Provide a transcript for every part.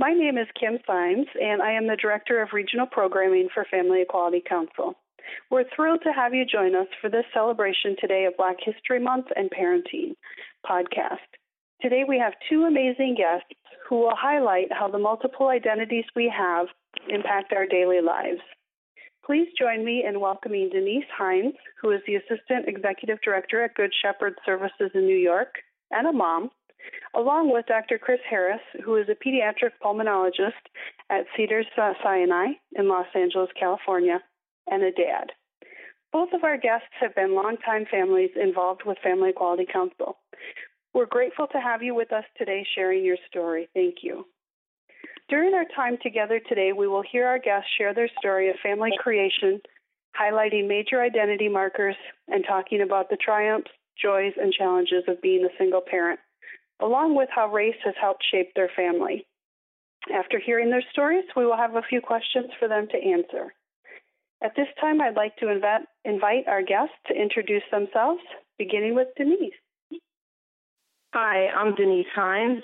My name is Kim Sines, and I am the Director of Regional Programming for Family Equality Council. We're thrilled to have you join us for this celebration today of Black History Month and Parenting podcast. Today we have two amazing guests who will highlight how the multiple identities we have impact our daily lives. Please join me in welcoming Denise Hines, who is the Assistant Executive Director at Good Shepherd Services in New York and a mom, along with Dr. Chris Harris, who is a pediatric pulmonologist at Cedars-Sinai in Los Angeles, California, and a dad. Both of our guests have been longtime families involved with Family Equality Council. We're grateful to have you with us today sharing your story. Thank you. During our time together today, we will hear our guests share their story of family creation, highlighting major identity markers, and talking about the triumphs, joys, and challenges of being a single parent, along with how race has helped shape their family. After hearing their stories, we will have a few questions for them to answer. At this time, I'd like to invite our guests to introduce themselves, beginning with Denise. Hi, I'm Denise Hines,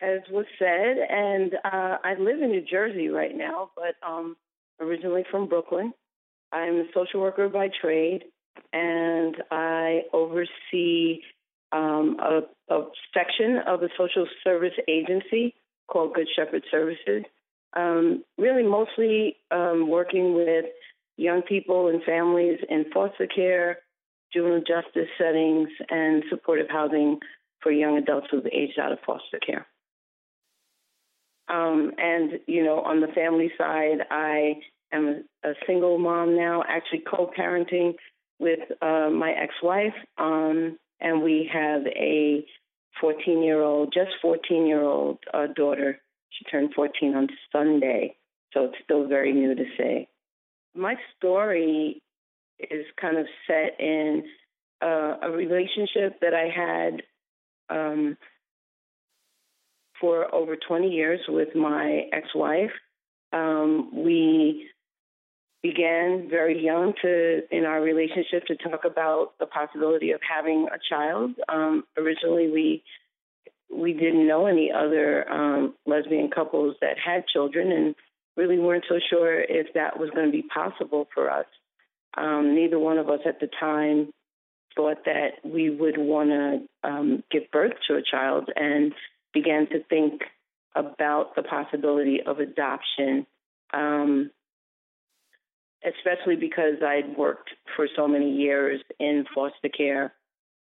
as was said, and I live in New Jersey right now, but originally from Brooklyn. I'm a social worker by trade, and I oversee a section of a social service agency called Good Shepherd Services, really mostly working with young people and families in foster care, juvenile justice settings, and supportive housing for young adults who have aged out of foster care. And, you know, on the family side, I am a single mom now, actually co-parenting with my ex-wife, and we have a 14-year-old daughter. She turned 14 on Sunday, so it's still very new to say. My story is kind of set in a relationship that I had for over 20 years with my ex-wife. We began very young in our relationship to talk about the possibility of having a child. Originally, we didn't know any other lesbian couples that had children and really weren't so sure if that was going to be possible for us. Neither one of us at the time thought that we would want to give birth to a child, and began to think about the possibility of adoption, especially because I'd worked for so many years in foster care.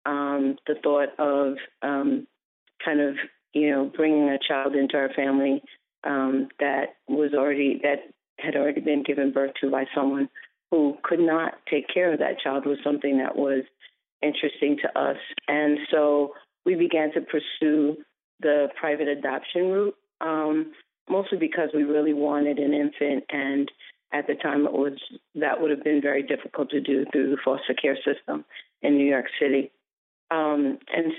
The thought of kind of, you know, bringing a child into our family that had already been given birth to by someone who could not take care of that child was something that was interesting to us. And so we began to pursue the private adoption route, mostly because we really wanted an infant, and at the time that would have been very difficult to do through the foster care system in New York City. And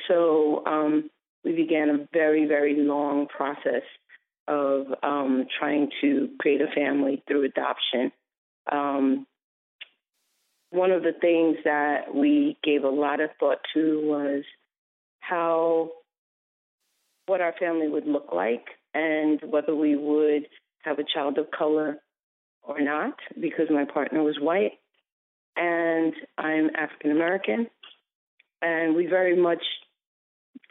so we began a very, very long process of trying to create a family through adoption. One of the things that we gave a lot of thought to was what our family would look like and whether we would have a child of color or not, because my partner was white and I'm African American. And we very much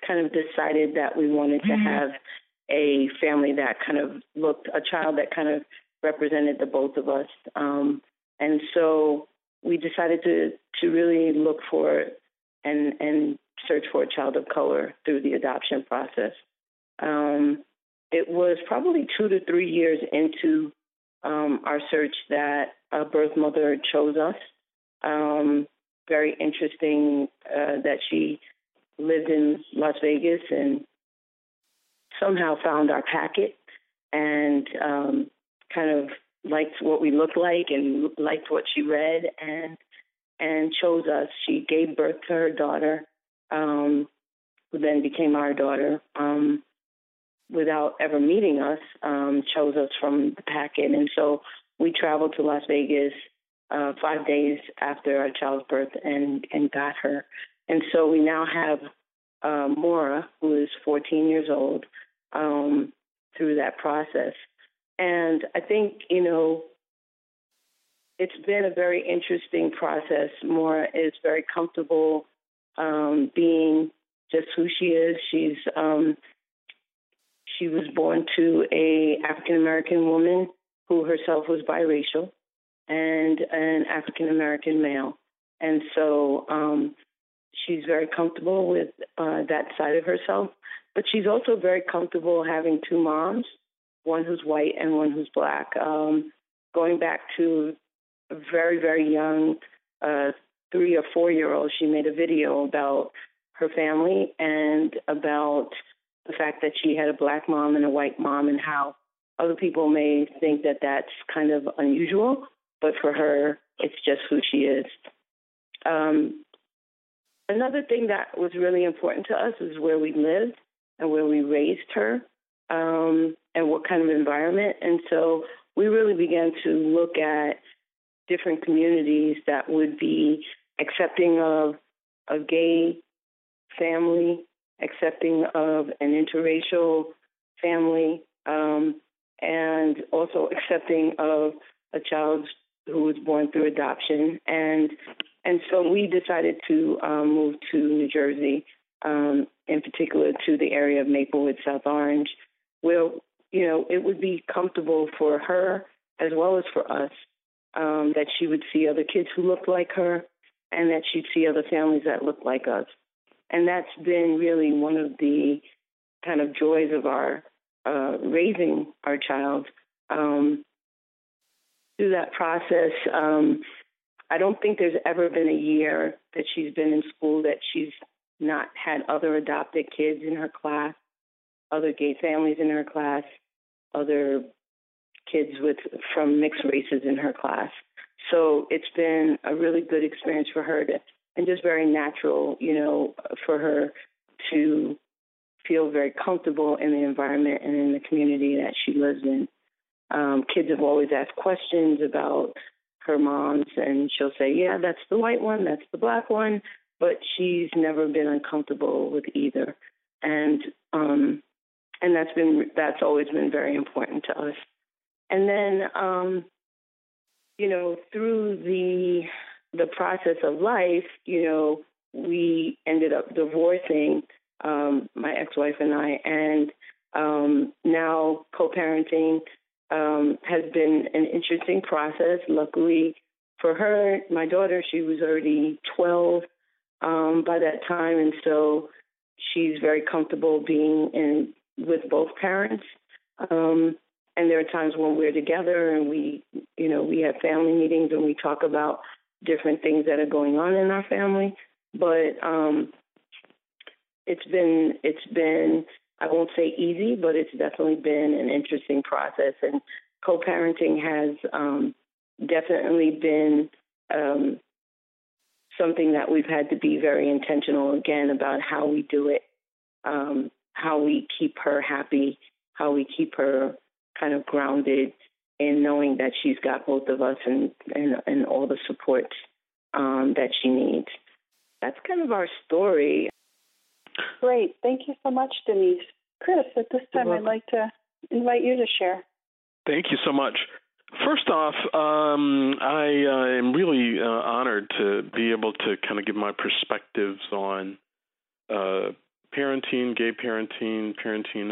kind of decided that we wanted to have a family that kind of looked, a child that kind of represented the both of us. And so we decided to really look for and search for a child of color through the adoption process. It was probably 2 to 3 years into our search that a birth mother chose us. Very interesting that she lived in Las Vegas and somehow found our packet and kind of liked what we looked like and liked what she read and chose us. She gave birth to her daughter, who then became our daughter, without ever meeting us, chose us from the packet. And so we traveled to Las Vegas 5 days after our child's birth and got her. And so we now have Maura, who is 14 years old, through that process. And I think, you know, it's been a very interesting process. Maura is very comfortable being just who she is. She was born to an African-American woman who herself was biracial and an African-American male. And so she's very comfortable with that side of herself. But she's also very comfortable having two moms, one who's white and one who's black. Going back to a very, very young 3 or 4 year old, she made a video about her family and about the fact that she had a black mom and a white mom and how other people may think that that's kind of unusual, but for her, it's just who she is. Another thing that was really important to us is where we lived and where we raised her and what kind of environment. And so we really began to look at different communities that would be accepting of a gay family, accepting of an interracial family, and also accepting of a child who was born through adoption. And so we decided to move to New Jersey, in particular to the area of Maplewood, South Orange, where, you know, it would be comfortable for her as well as for us, that she would see other kids who looked like her and that she'd see other families that looked like us. And that's been really one of the kind of joys of our raising our child. Through that process, I don't think there's ever been a year that she's been in school that she's not had other adopted kids in her class, other gay families in her class, other kids from mixed races in her class. So it's been a really good experience for her and just very natural, you know, for her to feel very comfortable in the environment and in the community that she lives in. Kids have always asked questions about her moms, and she'll say, yeah, that's the white one, that's the black one, but she's never been uncomfortable with either. And that's always been very important to us. And then, you know, through the process of life, you know, we ended up divorcing, my ex-wife and I, and now co-parenting has been an interesting process. Luckily for her, my daughter, she was already 12 by that time, and so she's very comfortable being with both parents. And there are times when we're together and we have family meetings and we talk about different things that are going on in our family. But it's been, I won't say easy, but it's definitely been an interesting process. And co-parenting has definitely been something that we've had to be very intentional, again, about how we do it, how we keep her happy, how we keep her kind of grounded in knowing that she's got both of us and all the support that she needs. That's kind of our story. Great. Thank you so much, Denise. Chris, at this time, I'd like to invite you to share. Thank you so much. First off, I am really honored to be able to kind of give my perspectives on parenting, gay parenting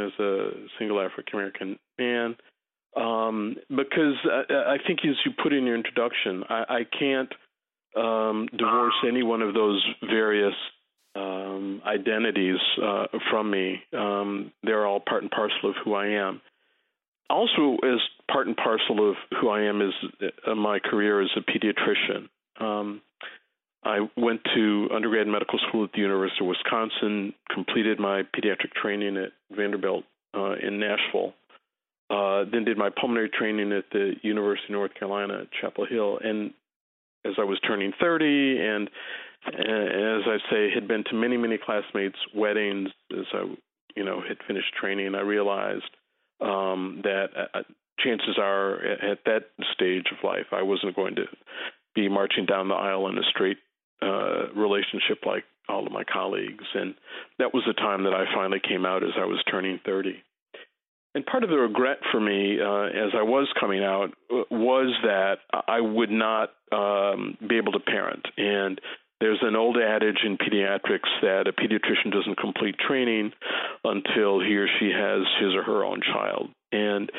as a single African-American man, because I think as you put in your introduction, I can't divorce any one of those various identities from me. They're all part and parcel of who I am. Also, as part and parcel of who I am is my career as a pediatrician. I went to undergrad medical school at the University of Wisconsin, completed my pediatric training at Vanderbilt in Nashville, then did my pulmonary training at the University of North Carolina at Chapel Hill. And as I was turning 30 and, as I say, had been to many, many classmates' weddings as I, you know, had finished training, I realized that chances are at that stage of life I wasn't going to be marching down the aisle in a straight relationship like all of my colleagues. And that was the time that I finally came out as I was turning 30. And part of the regret for me as I was coming out was that I would not be able to parent. And there's an old adage in pediatrics that a pediatrician doesn't complete training until he or she has his or her own child. And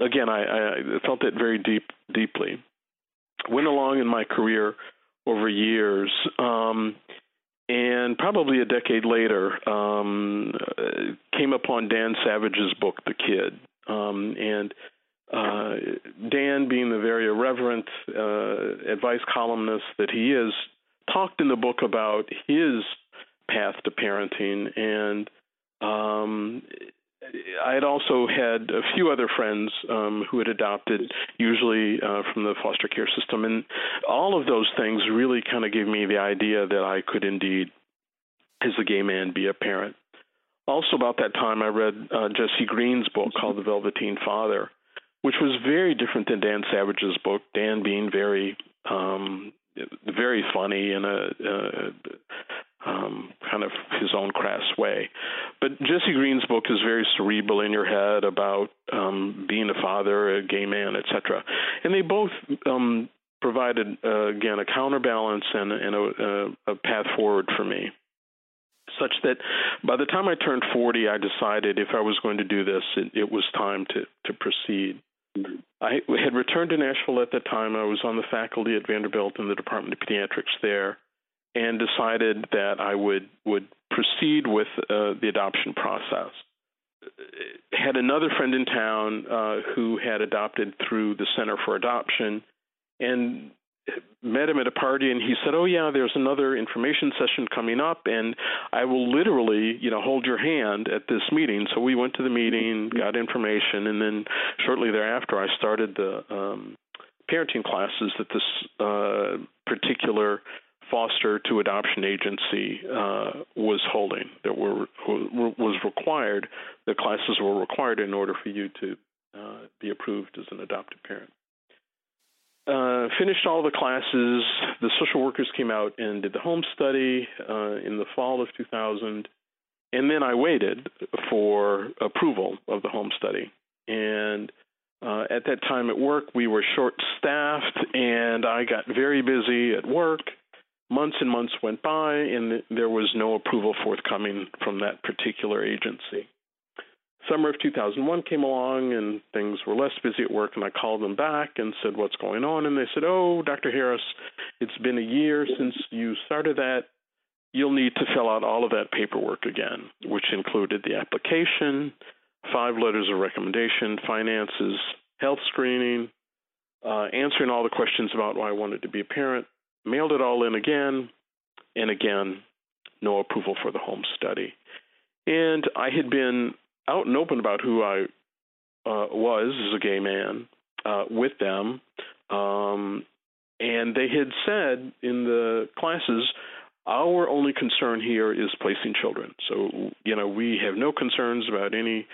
again, I felt that very deeply. Went along in my career over years, and probably a decade later, came upon Dan Savage's book, The Kid. Dan, being the very irreverent advice columnist that he is, talked in the book about his path to parenting. And I had also had a few other friends who had adopted, usually from the foster care system. And all of those things really kind of gave me the idea that I could indeed, as a gay man, be a parent. Also about that time, I read Jesse Green's book called The Velveteen Father, which was very different than Dan Savage's book, Dan being very funny in a kind of his own crass way. But Jesse Green's book is very cerebral, in your head, about being a father, a gay man, etc. And they both provided, again, a counterbalance and a path forward for me, such that by the time I turned 40, I decided if I was going to do this, it was time to proceed. I had returned to Nashville at that time. I was on the faculty at Vanderbilt in the Department of Pediatrics there, and decided that I would proceed with the adoption process. Had another friend in town who had adopted through the Center for Adoption, and met him at a party, and he said, "Oh yeah, there's another information session coming up, and I will literally, hold your hand at this meeting." So we went to the meeting, got information, and then shortly thereafter, I started the parenting classes that this particular foster to adoption agency was holding. That was required. The classes were required in order for you to be approved as an adoptive parent. Finished all the classes. The social workers came out and did the home study in the fall of 2000. And then I waited for approval of the home study. And at that time at work, we were short-staffed, and I got very busy at work. Months and months went by, and there was no approval forthcoming from that particular agency. Summer of 2001 came along, and things were less busy at work, and I called them back and said, "What's going on?" And they said, "Oh, Dr. Harris, it's been a year since you started that. You'll need to fill out all of that paperwork again," which included the application, 5 letters of recommendation, finances, health screening, answering all the questions about why I wanted to be a parent, mailed it all in again, and again, no approval for the home study. And I had been out and open about who I was as a gay man with them. And they had said in the classes, "Our only concern here is placing children. So, we have no concerns about any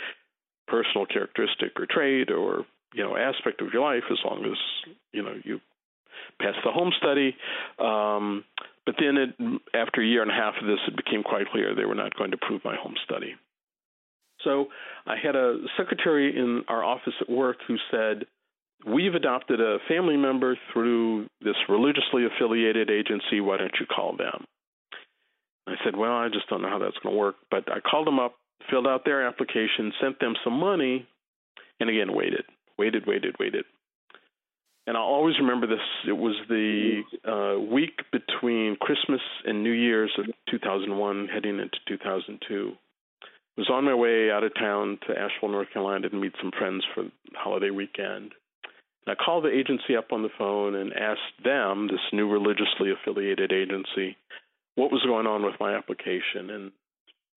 personal characteristic or trait or, aspect of your life as long as, you pass the home study." But then after a year and a half of this, it became quite clear they were not going to approve my home study. So I had a secretary in our office at work who said, "We've adopted a family member through this religiously affiliated agency. Why don't you call them?" I said, "Well, I just don't know how that's going to work." But I called them up, filled out their application, sent them some money, and again, waited. And I'll always remember this. It was the week between Christmas and New Year's of 2001 heading into 2002. I was on my way out of town to Asheville, North Carolina to meet some friends for the holiday weekend. And I called the agency up on the phone and asked them, this new religiously affiliated agency, what was going on with my application. And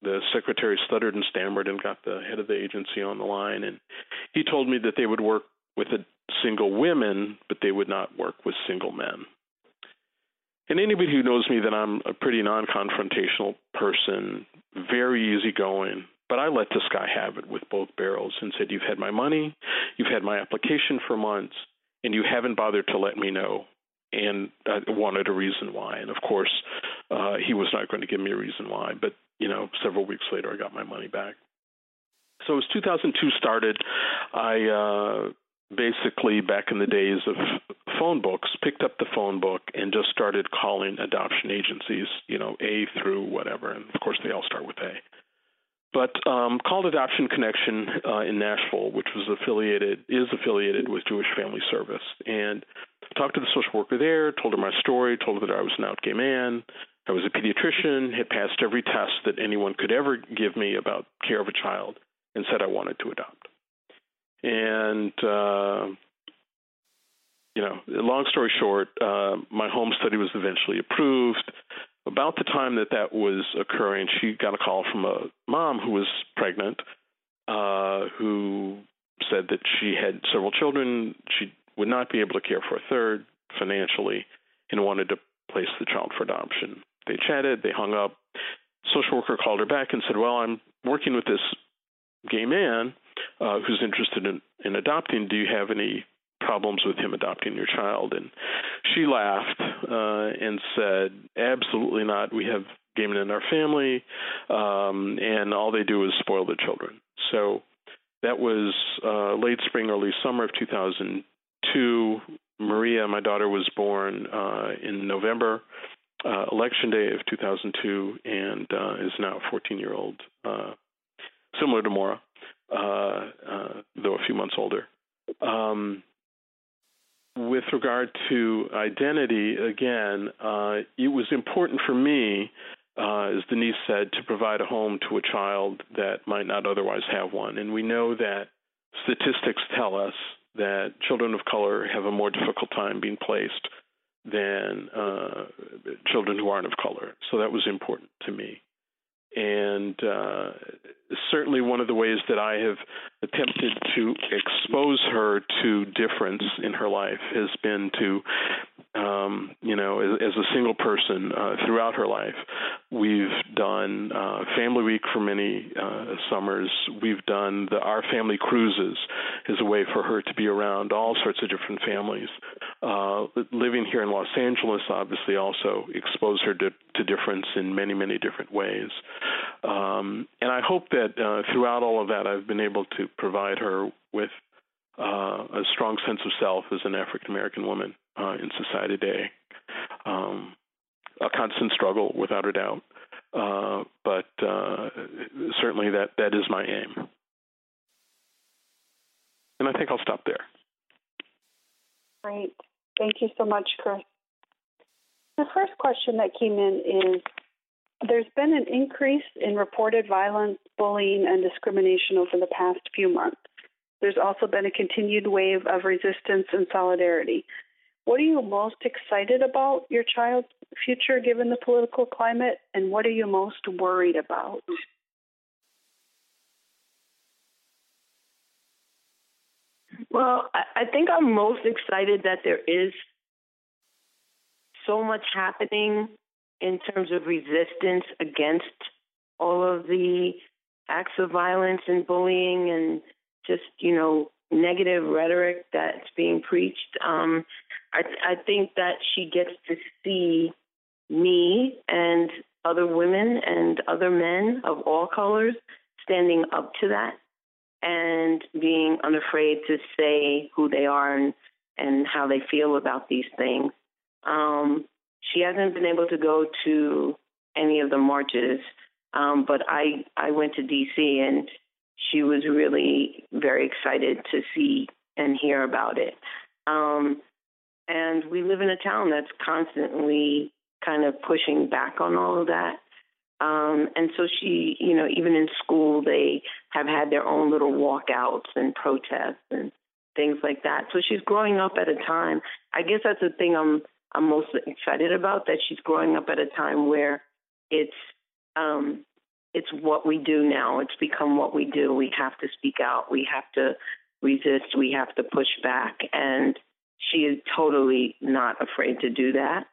the secretary stuttered and stammered and got the head of the agency on the line. And he told me that they would work with single women, but they would not work with single men. And anybody who knows me, that I'm a pretty non-confrontational person, very easygoing. But I let this guy have it with both barrels and said, "You've had my money, you've had my application for months, and you haven't bothered to let me know." And I wanted a reason why. And, of course, he was not going to give me a reason why. But, several weeks later, I got my money back. So as 2002 started, I basically, back in the days of phone books, picked up the phone book and just started calling adoption agencies, you know, A through whatever. And, of course, they all start with A. But called Adoption Connection in Nashville, which was affiliated with Jewish Family Service. And I talked to the social worker there, told her my story, told her that I was an out gay man, I was a pediatrician, had passed every test that anyone could ever give me about care of a child, and said I wanted to adopt. And, you know, long story short, my home study was eventually approved. About the time that was occurring, she got a call from a mom who was pregnant, who said that she had several children. She would not be able to care for a third financially and wanted to place the child for adoption. They chatted. They hung up. Social worker called her back and said, well, I'm working with this gay man who's interested in adopting. Do you have any problems with him adopting your child? And she laughed and said, absolutely not. We have gay men in our family, and all they do is spoil the children. So that was late spring, early summer of 2002. Maria, my daughter, was born in November, election day of 2002, and is now a 14-year-old, similar to Maura, though a few months older. With regard to identity, again, it was important for me, as Denise said, to provide a home to a child that might not otherwise have one. And we know that statistics tell us that children of color have a more difficult time being placed than children who aren't of color. So that was important to me. And certainly one of the ways that I have attempted to expose her to difference in her life has been to, you know, as a single person throughout her life, we've done Family Week for many summers. We've done Our Family Cruises as a way for her to be around all sorts of different families. Living here in Los Angeles obviously also exposed her to difference in many, many different ways. And I hope that throughout all of that, I've been able to provide her with a strong sense of self as an African-American woman in society today. A constant struggle, without a doubt. But certainly that is my aim. And I think I'll stop there. Great. Thank you so much, Chris. The first question that came in is, there's been an increase in reported violence, bullying, and discrimination over the past few months. There's also been a continued wave of resistance and solidarity. What are you most excited about your child's future given the political climate, and what are you most worried about? Well, I think I'm most excited that there is so much happening in terms of resistance against all of the acts of violence and bullying and just, you know, negative rhetoric that's being preached. I think that she gets to see me and other women and other men of all colors standing up to that and being unafraid to say who they are and how they feel about these things. She hasn't been able to go to any of the marches, but I went to D.C. and she was really very excited to see and hear about it. And we live in a town that's constantly kind of pushing back on all of that. And so she, you know, even in school, they have had their own little walkouts and protests and things like that. So she's growing up at a time. I guess that's the thing I'm most excited about, that she's growing up at a time where it's what we do now. It's become what we do. We have to speak out. We have to resist. We have to push back. And she is totally not afraid to do that,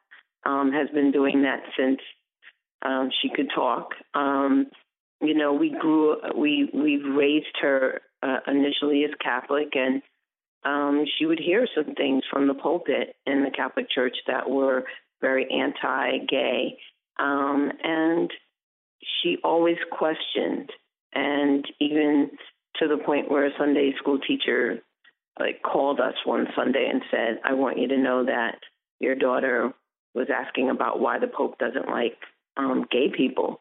has been doing that since she could talk. You know, we've raised her initially as Catholic, and she would hear some things from the pulpit in the Catholic Church that were very anti-gay. And she always questioned, and even to the point where a Sunday school teacher called us one Sunday and said, I want you to know that your daughter was asking about why the Pope doesn't like gay people.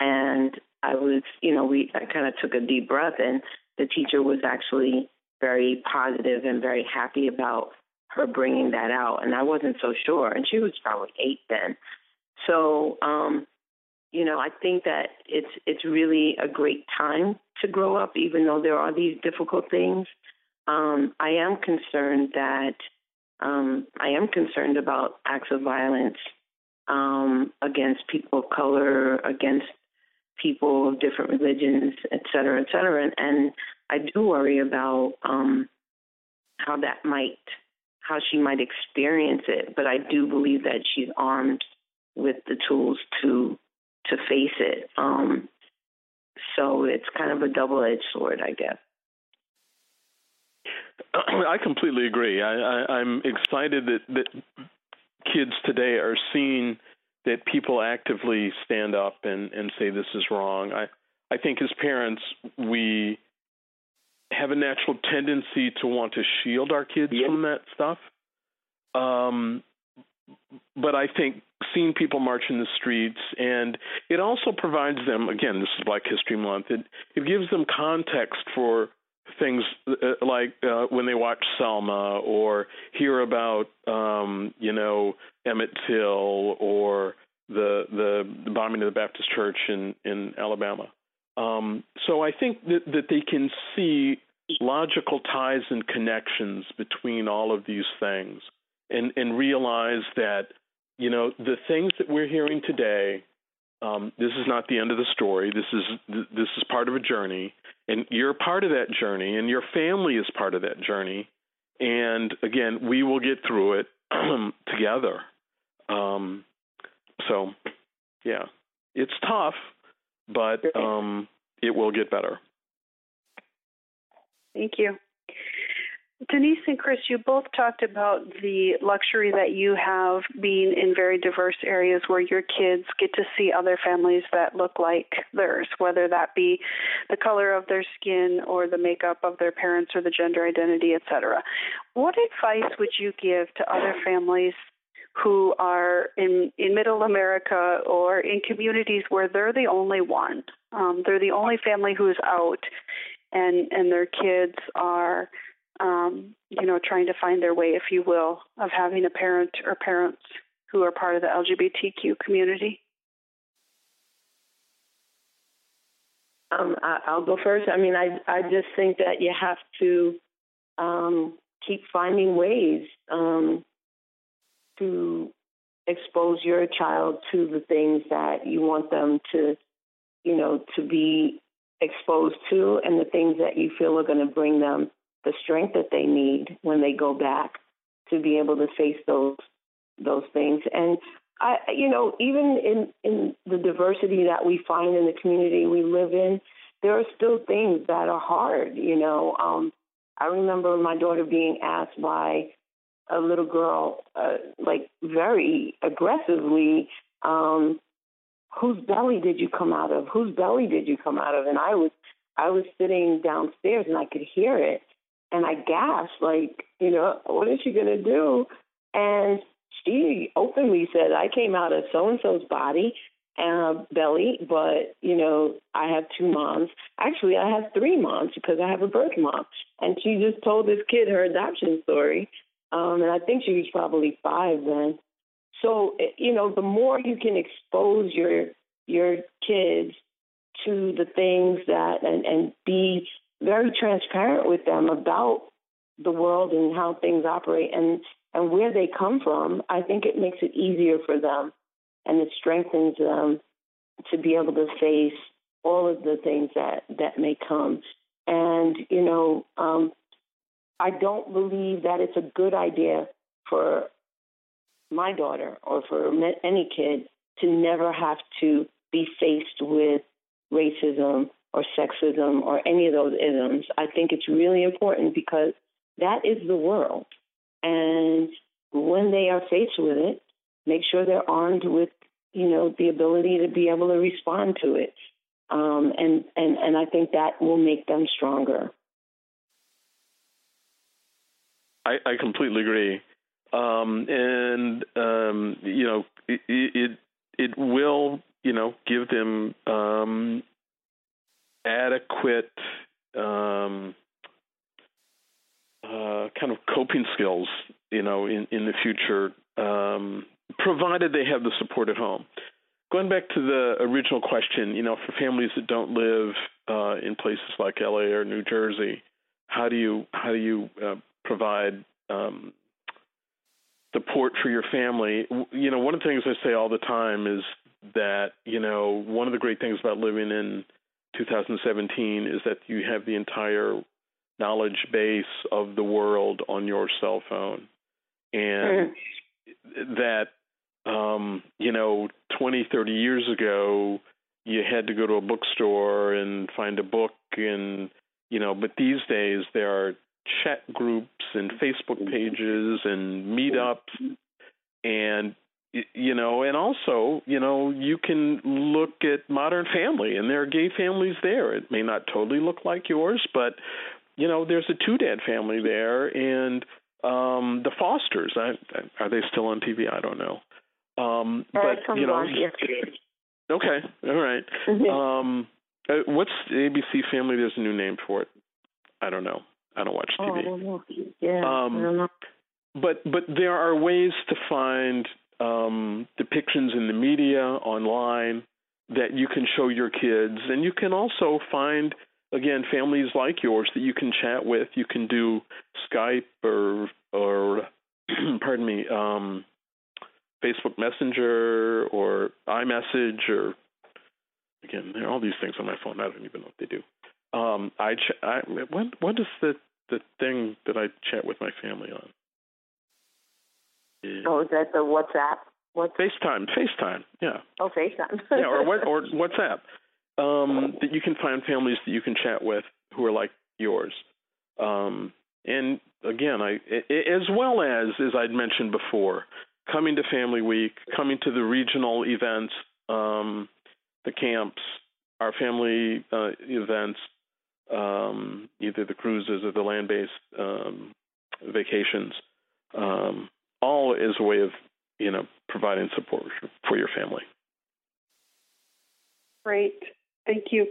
And I was, I kind of took a deep breath, and the teacher was actually very positive and very happy about her bringing that out. And I wasn't so sure. And she was probably 8 then. So, I think that it's really a great time to grow up, even though there are these difficult things. I am concerned that about acts of violence against people of color, against people of different religions, et cetera, and I do worry about how she might experience it. But I do believe that she's armed with the tools to face it. So it's kind of a double-edged sword, I guess. I completely agree. I'm excited that kids today are seeing that people actively stand up and say this is wrong. I think as parents, we have a natural tendency to want to shield our kids from that stuff. But I think seeing people march in the streets, and it also provides them, again, this is Black History Month, it gives them context for things like when they watch Selma or hear about, Emmett Till or the bombing of the Baptist Church in Alabama. So I think that they can see logical ties and connections between all of these things and realize that, the things that we're hearing today, this is not the end of the story. This is part of a journey, and you're part of that journey, and your family is part of that journey. And again, we will get through it together. So, yeah, it's tough, but it will get better. Thank you. Denise and Chris, you both talked about the luxury that you have being in very diverse areas where your kids get to see other families that look like theirs, whether that be the color of their skin or the makeup of their parents or the gender identity, et cetera. What advice would you give to other families who are in middle America or in communities where they're the only one? They're the only family who's out and their kids are trying to find their way, if you will, of having a parent or parents who are part of the LGBTQ community? I'll go first. I just think that you have to keep finding ways to expose your child to the things that you want them to be exposed to, and the things that you feel are going to bring them the strength that they need when they go back to be able to face those things. And I, even in the diversity that we find in the community we live in, there are still things that are hard. I remember my daughter being asked by a little girl, very aggressively, whose belly did you come out of? Whose belly did you come out of? And I was sitting downstairs and I could hear it. And I gasped, what is she going to do? And she openly said, I came out of so-and-so's belly, but, I have 2 moms. Actually, I have 3 moms because I have a birth mom. And she just told this kid her adoption story. And I think she was probably 5 then. So, the more you can expose your kids to the things that and be very transparent with them about the world and how things operate and where they come from, I think it makes it easier for them and it strengthens them to be able to face all of the things that may come. And, I don't believe that it's a good idea for my daughter or for any kid to never have to be faced with racism or sexism or any of those isms. I think it's really important because that is the world. And when they are faced with it, make sure they're armed with, the ability to be able to respond to it. And I think that will make them stronger. I completely agree. It will, give them adequate kind of coping skills, in the future, provided they have the support at home. Going back to the original question, for families that don't live in places like LA or New Jersey, how do you provide support for your family? One of the things I say all the time is that, one of the great things about living in 2017 is that you have the entire knowledge base of the world on your cell phone. And that, 20, 30 years ago, you had to go to a bookstore and find a book. And, but these days there are chat groups and Facebook pages and meetups. And, you can look at Modern Family, and there are gay families there. It may not totally look like yours, but, there's a two-dad family there, and the Fosters. Are they still on TV? I don't know. But okay, all right. What's ABC Family? There's a new name for it. I don't know. I don't watch TV. I don't know. But there are ways to find depictions in the media online that you can show your kids, and you can also find, again, families like yours that you can chat with. You can do Skype or pardon me, Facebook Messenger or iMessage, or again, there are all these things on my phone. I don't even know what they do. What is the thing that I chat with my family on? Yeah. Oh, is that the WhatsApp? FaceTime. Yeah. Oh, FaceTime. Yeah, or WhatsApp. That you can find families that you can chat with who are like yours. And again, as well as I'd mentioned before, coming to Family Week, coming to the regional events, the camps, our family events, either the cruises or the land-based vacations, all is a way of, providing support for your family. Great. Thank you.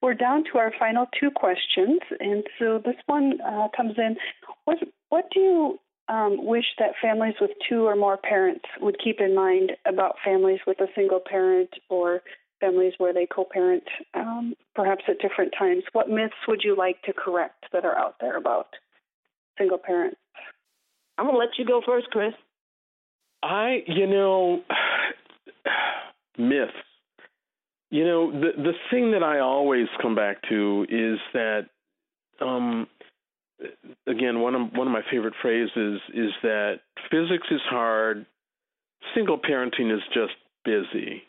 We're down to our final two questions. And so this one comes in. What do you wish that families with two or more parents would keep in mind about families with a single parent or families where they co-parent, perhaps at different times? What myths would you like to correct that are out there about single parents? I'm going to let you go first, Chris. Myths. The thing that I always come back to is that, again, one of my favorite phrases is that physics is hard, single parenting is just busy.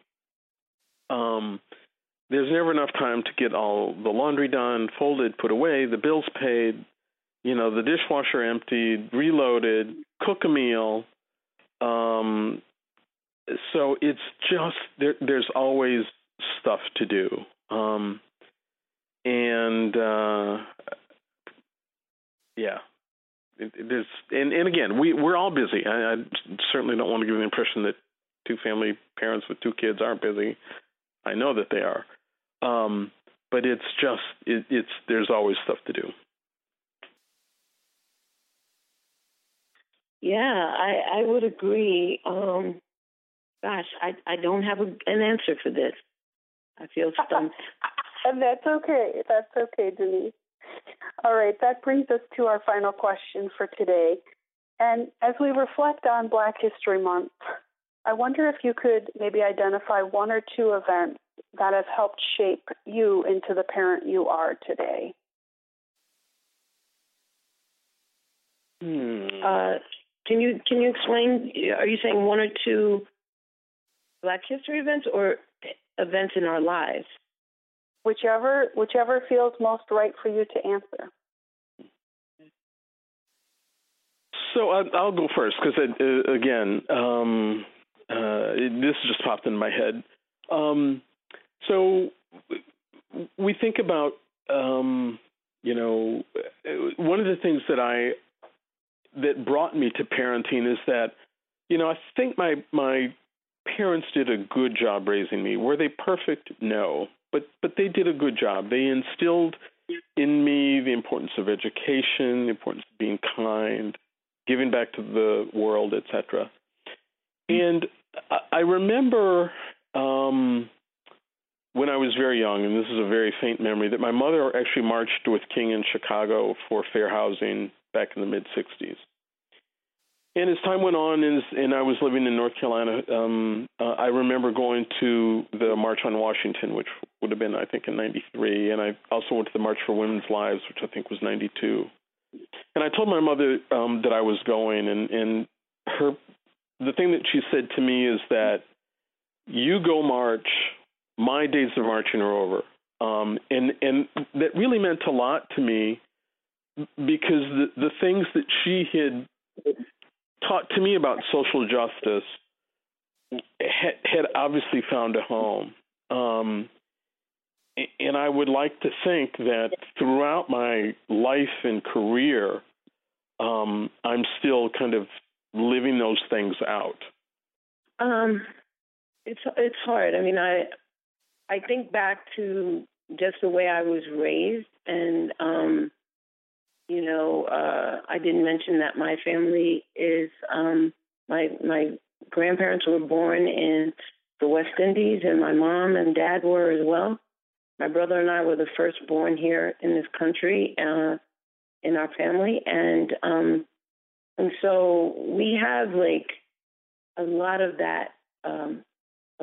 There's never enough time to get all the laundry done, folded, put away, the bills paid, the dishwasher emptied, reloaded, cook a meal. So it's just there's always stuff to do. And again, we're all busy. I certainly don't want to give the impression that two family parents with two kids aren't busy. I know that they are. But it's just, there's always stuff to do. Yeah, I would agree. I don't have an answer for this. I feel stumped. That's okay. That's okay, Denise. All right, that brings us to our final question for today. And as we reflect on Black History Month, I wonder if you could maybe identify one or two events that have helped shape you into the parent you are today. Can you explain, are you saying one or two Black history events or events in our lives? Whichever feels most right for you to answer. So I'll go first because, this just popped in my head. So we think about, one of the things that brought me to parenting is that, I think my parents did a good job raising me. Were they perfect? No, but they did a good job. They instilled in me the importance of education, the importance of being kind, giving back to the world, etc. And I remember when I was very young, and this is a very faint memory, that my mother actually marched with King in Chicago for fair housing back in the mid-'60s. And as time went on, and I was living in North Carolina, I remember going to the March on Washington, which would have been, I think, in 93. And I also went to the March for Women's Lives, which I think was 92. And I told my mother that I was going, and the thing that she said to me is that, you go march, my days of marching are over. And that really meant a lot to me, because the things that she had taught to me about social justice had obviously found a home. And I would like to think that throughout my life and career, I'm still kind of living those things out. It's hard. I mean, I think back to just the way I was raised, and I didn't mention that my family is my grandparents were born in the West Indies, and my mom and dad were as well. My brother and I were the firstborn here in this country, in our family, and so we have like a lot of that, a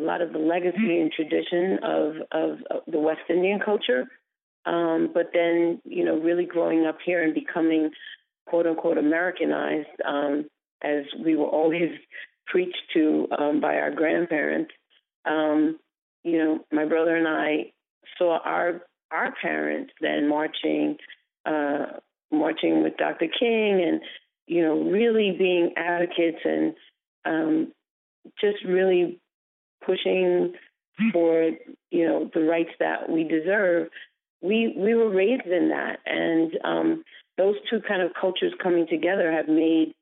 lot of the legacy and tradition of the West Indian culture. But then, really growing up here and becoming quote unquote Americanized, as we were always preached to by our grandparents. My brother and I saw our parents then marching with Dr. King, and really being advocates and just really pushing for the rights that we deserve. We were raised in that, and those two kind of cultures coming together have made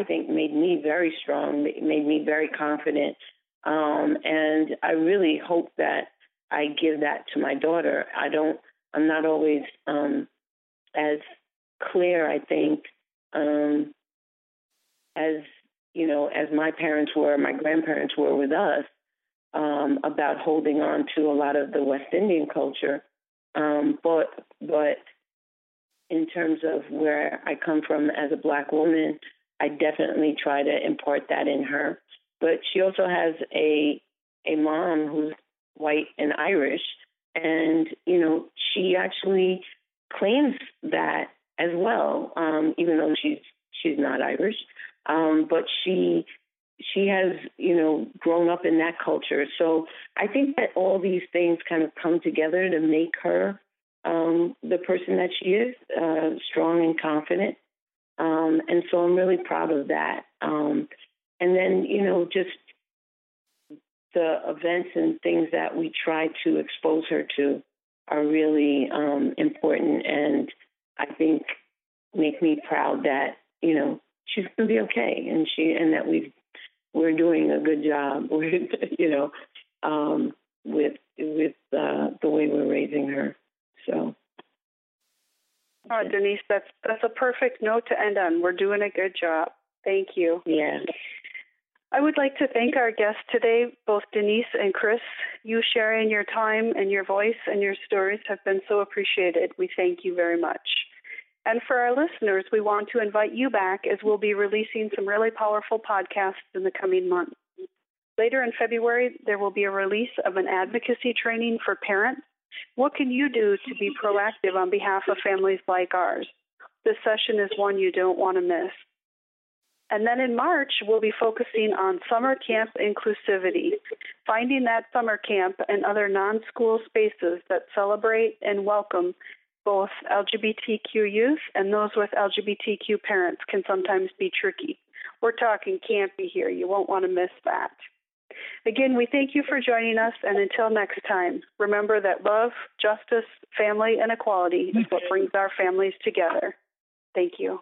me very strong, made me very confident, and I really hope that I give that to my daughter. I'm not always as clear, I think, as my parents were, my grandparents were with us, about holding on to a lot of the West Indian culture. But in terms of where I come from as a Black woman, I definitely try to impart that in her. But she also has a mom who's white and Irish, and, she actually claims that as well, even though she's not Irish. But she has, grown up in that culture. So I think that all these things kind of come together to make her the person that she is, strong and confident. And so I'm really proud of that. And then, just the events and things that we try to expose her to are really important, and I think make me proud that, she's going to be okay, and that we're doing a good job with, the way we're raising her. So. All right, Denise, that's a perfect note to end on. We're doing a good job. Thank you. Yeah. I would like to thank our guests today, both Denise and Chris. You sharing your time and your voice and your stories have been so appreciated. We thank you very much. And for our listeners, we want to invite you back, as we'll be releasing some really powerful podcasts in the coming months. Later in February, there will be a release of an advocacy training for parents. What can you do to be proactive on behalf of families like ours? This session is one you don't want to miss. And then in March, we'll be focusing on summer camp inclusivity, finding that summer camp and other non-school spaces that celebrate and welcome both LGBTQ youth and those with LGBTQ parents can sometimes be tricky. We're talking campy here. You won't want to miss that. Again, we thank you for joining us, and until next time, remember that love, justice, family, and equality is what brings our families together. Thank you.